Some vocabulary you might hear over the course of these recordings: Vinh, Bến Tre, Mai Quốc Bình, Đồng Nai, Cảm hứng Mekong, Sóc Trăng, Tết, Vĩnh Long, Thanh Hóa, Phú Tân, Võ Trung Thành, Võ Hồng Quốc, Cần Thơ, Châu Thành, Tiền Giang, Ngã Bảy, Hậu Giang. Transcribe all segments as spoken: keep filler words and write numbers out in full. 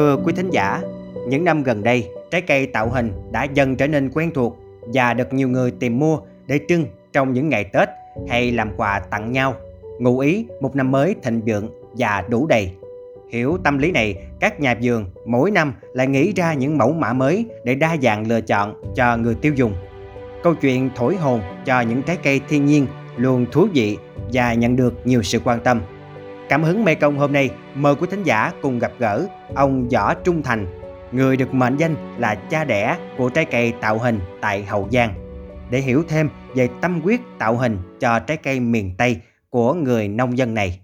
Thưa quý thính giả, những năm gần đây, trái cây tạo hình đã dần trở nên quen thuộc và được nhiều người tìm mua để trưng trong những ngày Tết hay làm quà tặng nhau, ngụ ý một năm mới thịnh vượng và đủ đầy. Hiểu tâm lý này, các nhà vườn mỗi năm lại nghĩ ra những mẫu mã mới để đa dạng lựa chọn cho người tiêu dùng. Câu chuyện thổi hồn cho những trái cây thiên nhiên luôn thú vị và nhận được nhiều sự quan tâm. Cảm hứng Mekong hôm nay mời quý thính giả cùng gặp gỡ ông Võ Trung Thành, người được mệnh danh là cha đẻ của trái cây tạo hình tại Hậu Giang, để hiểu thêm về tâm huyết tạo hình cho trái cây miền Tây của người nông dân này.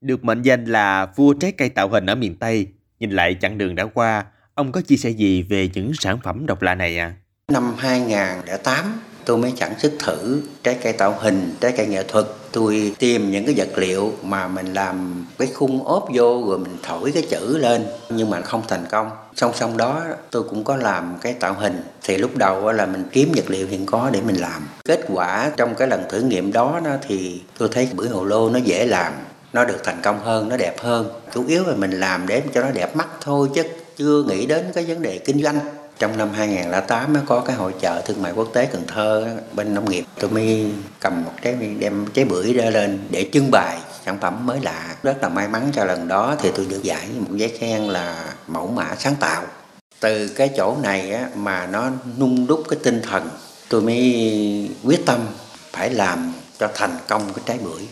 Được mệnh danh là vua trái cây tạo hình ở miền Tây, nhìn lại chặng đường đã qua, ông có chia sẻ gì về những sản phẩm độc lạ này ạ? À? Năm hai nghìn không trăm lẻ tám, tôi mới sản xuất thử trái cây tạo hình, trái cây nghệ thuật. Tôi tìm những cái vật liệu mà mình làm cái khung ốp vô rồi mình thổi cái chữ lên, nhưng mà không thành công. Song song đó tôi cũng có làm cái tạo hình. Thì lúc đầu là mình kiếm vật liệu hiện có để mình làm. Kết quả trong cái lần thử nghiệm đó thì tôi thấy bưởi hồ lô nó dễ làm, nó được thành công hơn, nó đẹp hơn. Chủ yếu là mình làm để cho nó đẹp mắt thôi chứ chưa nghĩ đến cái vấn đề kinh doanh. Trong năm hai nghìn không trăm lẻ tám có cái hội chợ thương mại quốc tế Cần Thơ bên nông nghiệp, tôi mới cầm một trái đem trái bưởi ra lên để trưng bày sản phẩm mới lạ. Rất là may mắn cho lần đó thì tôi được giải một giấy khen là mẫu mã sáng tạo. Từ cái chỗ này á, mà nó nung đúc cái tinh thần, tôi mới quyết tâm phải làm cho thành công cái trái bưởi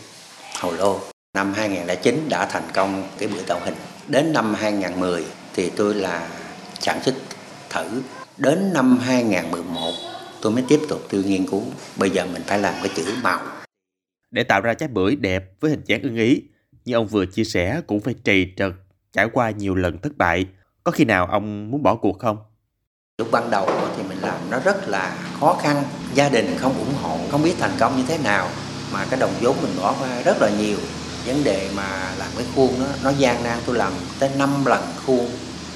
hồ lô. Năm hai nghìn không trăm lẻ chín đã thành công cái bưởi tạo hình. Đến năm hai nghìn không trăm mười thì tôi là sản xuất thử. Đến năm hai nghìn không trăm mười một tôi mới tiếp tục tôi nghiên cứu. Bây giờ mình phải làm cái chữ màu. Để tạo ra trái bưởi đẹp với hình dáng ưng ý, như ông vừa chia sẻ cũng phải trầy trật, trải qua nhiều lần thất bại. Có khi nào ông muốn bỏ cuộc không? Lúc ban đầu thì mình làm nó rất là khó khăn. Gia đình không ủng hộ, không biết thành công như thế nào. Mà cái đồng vốn mình bỏ qua rất là nhiều. Vấn đề mà làm cái khuôn đó, nó gian nan. Tôi làm tới năm lần khuôn,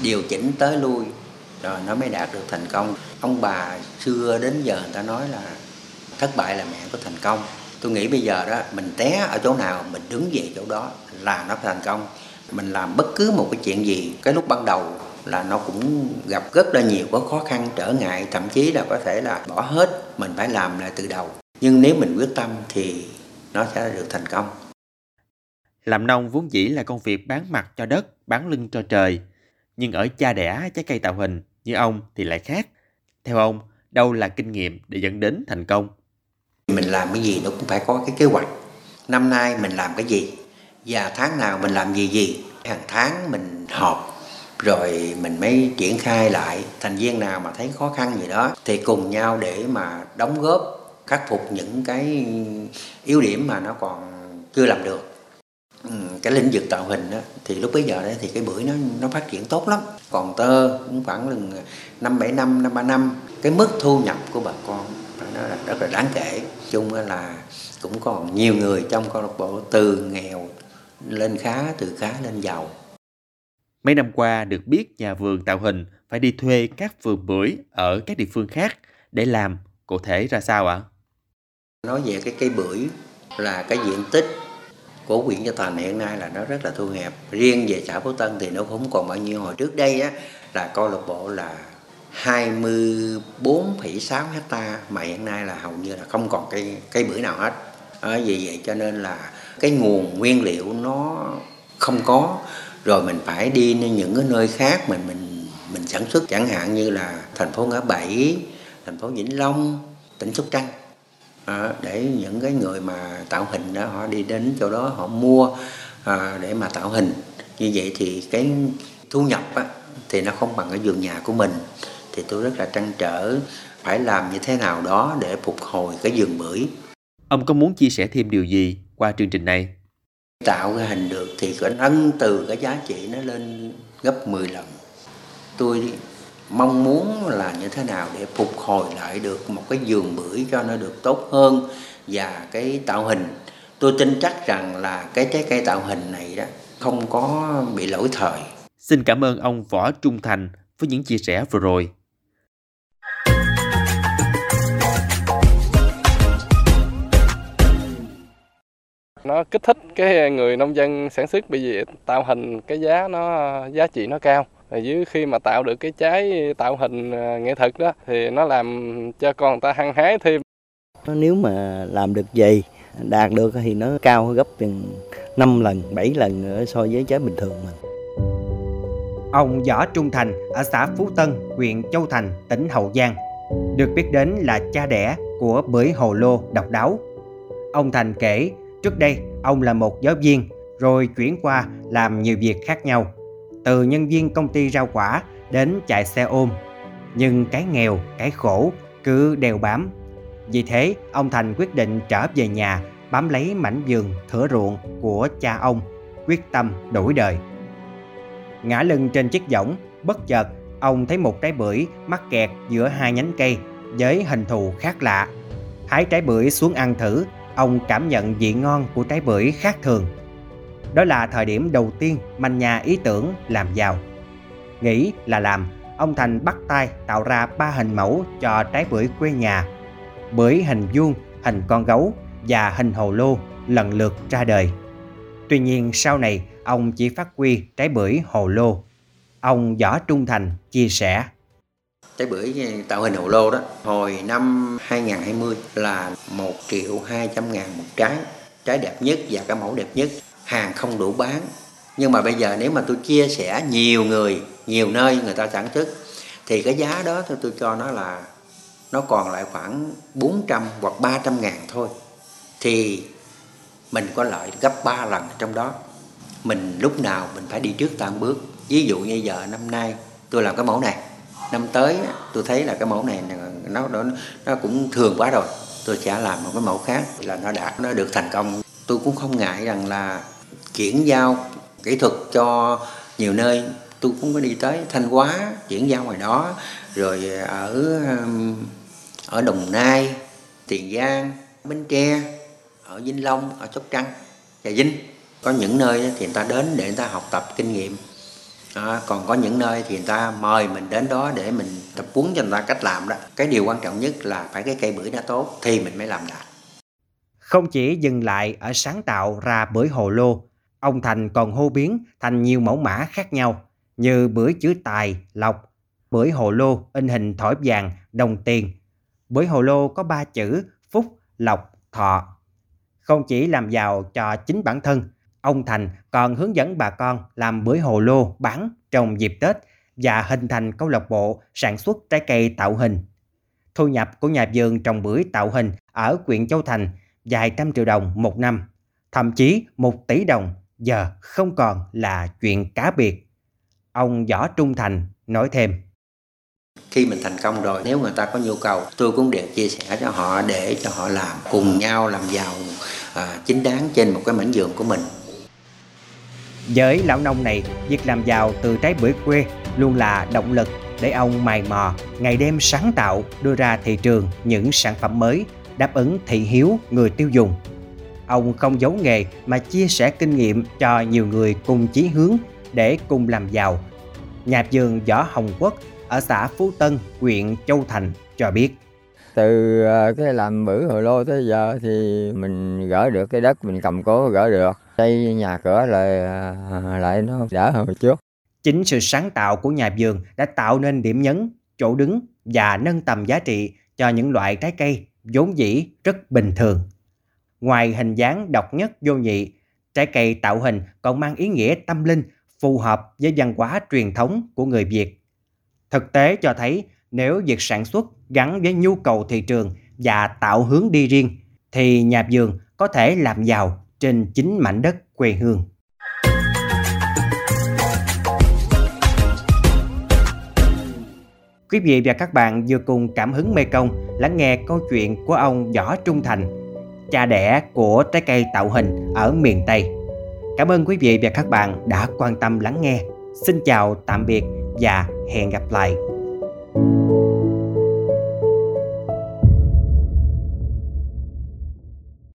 điều chỉnh tới lui, rồi nó mới đạt được thành công. Ông bà xưa đến giờ người ta nói là thất bại là mẹ của thành công. Tôi nghĩ bây giờ đó, mình té ở chỗ nào mình đứng về chỗ đó là nó thành công. Mình làm bất cứ một cái chuyện gì, cái lúc ban đầu là nó cũng gặp rất là nhiều có khó khăn trở ngại, thậm chí là có thể là bỏ hết, mình phải làm lại từ đầu. Nhưng nếu mình quyết tâm thì nó sẽ được thành công. Làm nông vốn dĩ là công việc bán mặt cho đất, bán lưng cho trời. Nhưng ở cha đẻ trái cây tạo hình như ông thì lại khác. Theo ông, đâu là kinh nghiệm để dẫn đến thành công? Mình làm cái gì nó cũng phải có cái kế hoạch. Năm nay mình làm cái gì? Và tháng nào mình làm gì gì? Hàng tháng mình họp, rồi mình mới triển khai lại. Thành viên nào mà thấy khó khăn gì đó thì cùng nhau để mà đóng góp, khắc phục những cái yếu điểm mà nó còn chưa làm được. Cái lĩnh vực tạo hình đó, thì lúc bấy giờ đó, thì cái bưởi nó nó phát triển tốt lắm. Còn tơ cũng khoảng năm bảy năm, năm ba năm, cái mức thu nhập của bà con nó là rất là đáng kể. Chung là cũng còn nhiều người trong câu lạc bộ từ nghèo lên khá, từ khá lên giàu. Mấy năm qua được biết nhà vườn tạo hình phải đi thuê các vườn bưởi ở các địa phương khác để làm, cụ thể ra sao ạ? Nói về cái cây bưởi là cái diện tích của huyện Châu Thành hiện nay là nó rất là thu hẹp. Riêng về xã Phú Tân thì nó không còn bao nhiêu. Hồi trước đây á, là câu lạc bộ là hai mươi bốn phẩy sáu hectare, mà hiện nay là hầu như là không còn cây, cây bưởi nào hết. À, vì vậy cho nên là cái nguồn nguyên liệu nó không có. Rồi mình phải đi đến những cái nơi khác mình, mình, mình sản xuất. Chẳng hạn như là thành phố Ngã Bảy, thành phố Vĩnh Long, tỉnh Sóc Trăng. À, để những cái người mà tạo hình đó họ đi đến chỗ đó họ mua à, để mà tạo hình. Như vậy thì cái thu nhập á, thì nó không bằng cái vườn nhà của mình. Thì tôi rất là trăn trở phải làm như thế nào đó để phục hồi cái vườn bưởi. Ông có muốn chia sẻ thêm điều gì qua chương trình này? Tạo cái hình được thì phải nâng từ cái giá trị nó lên gấp mười lần. Tôi mong muốn là như thế nào để phục hồi lại được một cái vườn bưởi cho nó được tốt hơn. Và cái tạo hình, tôi tin chắc rằng là cái trái cây tạo hình này đó không có bị lỗi thời. Xin cảm ơn ông Võ Trung Thành với những chia sẻ vừa rồi. Nó kích thích cái người nông dân sản xuất, bởi vì tạo hình cái giá nó giá trị nó cao. Dưới khi mà tạo được cái trái tạo hình nghệ thuật đó thì nó làm cho con người ta hăng hái thêm. Nếu mà làm được gì, đạt được thì nó cao gấp năm lần, bảy lần so với trái bình thường mà. Ông Võ Trung Thành ở xã Phú Tân, huyện Châu Thành, tỉnh Hậu Giang, được biết đến là cha đẻ của bưởi hồ lô độc đáo. Ông Thành kể, trước đây ông là một giáo viên, rồi chuyển qua làm nhiều việc khác nhau, từ nhân viên công ty rau quả đến chạy xe ôm. Nhưng cái nghèo, cái khổ cứ đeo bám. Vì thế, ông Thành quyết định trở về nhà, bám lấy mảnh vườn thửa ruộng của cha ông, quyết tâm đổi đời. Ngã lưng trên chiếc võng, bất chợt ông thấy một trái bưởi mắc kẹt giữa hai nhánh cây với hình thù khác lạ. Hái trái bưởi xuống ăn thử, ông cảm nhận vị ngon của trái bưởi khác thường. Đó là thời điểm đầu tiên manh nha ý tưởng làm giàu. Nghĩ là làm, ông Thành bắt tay tạo ra ba hình mẫu cho trái bưởi quê nhà. Bưởi hình vuông, hình con gấu và hình hồ lô lần lượt ra đời. Tuy nhiên sau này ông chỉ phát huy trái bưởi hồ lô. Ông Võ Trung Thành chia sẻ. Trái bưởi tạo hình hồ lô đó hồi năm hai không hai không là một triệu hai trăm ngàn một trái. Trái đẹp nhất và cả mẫu đẹp nhất. Hàng không đủ bán. Nhưng mà bây giờ nếu mà tôi chia sẻ nhiều người, nhiều nơi người ta sản xuất, thì cái giá đó tôi, tôi cho nó là nó còn lại khoảng bốn trăm hoặc ba trăm ngàn thôi. Thì mình có lợi gấp ba lần trong đó. Mình lúc nào mình phải đi trước tam bước. Ví dụ như giờ năm nay tôi làm cái mẫu này, năm tới tôi thấy là cái mẫu này nó nó, nó cũng thường quá rồi, tôi sẽ làm một cái mẫu khác là nó đã nó được thành công. Tôi cũng không ngại rằng là chuyển giao kỹ thuật cho nhiều nơi. Tôi cũng có đi tới Thanh Hóa chuyển giao ngoài đó, rồi ở ở Đồng Nai, Tiền Giang, Bến Tre, ở Vĩnh Long, ở Sóc Trăng và Vinh. Có những nơi thì người ta đến để người ta học tập kinh nghiệm, à, còn có những nơi thì người ta mời mình đến đó để mình tập huấn cho người ta cách làm đó. Cái điều quan trọng nhất là phải cái cây bưởi đã tốt thì mình mới làm lại. Không chỉ dừng lại ở sáng tạo ra bưởi hồ lô, ông Thành còn hô biến thành nhiều mẫu mã khác nhau như bưởi chữ tài, lộc, bưởi hồ lô in hình thỏi vàng, đồng tiền. Bưởi hồ lô có ba chữ phúc, lộc, thọ. Không chỉ làm giàu cho chính bản thân, ông Thành còn hướng dẫn bà con làm bưởi hồ lô bán trong dịp Tết và hình thành câu lạc bộ sản xuất trái cây tạo hình. Thu nhập của nhà vườn trồng bưởi tạo hình ở huyện Châu Thành vài trăm triệu đồng một năm, thậm chí một tỷ đồng giờ không còn là chuyện cá biệt. Ông Võ Trung Thành nói thêm. Khi mình thành công rồi, nếu người ta có nhu cầu, tôi cũng đều chia sẻ cho họ để cho họ làm, cùng nhau làm giàu à, chính đáng trên một cái mảnh vườn của mình. Với lão nông này, việc làm giàu từ trái bưởi quê luôn là động lực để ông mày mò, ngày đêm sáng tạo đưa ra thị trường những sản phẩm mới, đáp ứng thị hiếu người tiêu dùng. Ông không giấu nghề mà chia sẻ kinh nghiệm cho nhiều người cùng chí hướng để cùng làm giàu. Nhà vườn Võ Hồng Quốc ở xã Phú Tân, huyện Châu Thành cho biết. Từ cái làm bưởi hồ lô tới giờ thì mình gỡ được cái đất, mình cầm cố gỡ được. Xây nhà cửa lại, lại nó đỡ hồi trước. Chính sự sáng tạo của nhà vườn đã tạo nên điểm nhấn, chỗ đứng và nâng tầm giá trị cho những loại trái cây vốn dĩ rất bình thường. Ngoài hình dáng độc nhất vô nhị, trái cây tạo hình còn mang ý nghĩa tâm linh phù hợp với văn hóa truyền thống của người Việt. Thực tế cho thấy nếu việc sản xuất gắn với nhu cầu thị trường và tạo hướng đi riêng thì nhà vườn có thể làm giàu trên chính mảnh đất quê hương. Quý vị và các bạn vừa cùng Cảm hứng Mekong lắng nghe câu chuyện của ông Võ Trung Thành, cha đẻ của trái cây tạo hình ở miền Tây. Cảm ơn quý vị và các bạn đã quan tâm lắng nghe. Xin chào, tạm biệt và hẹn gặp lại.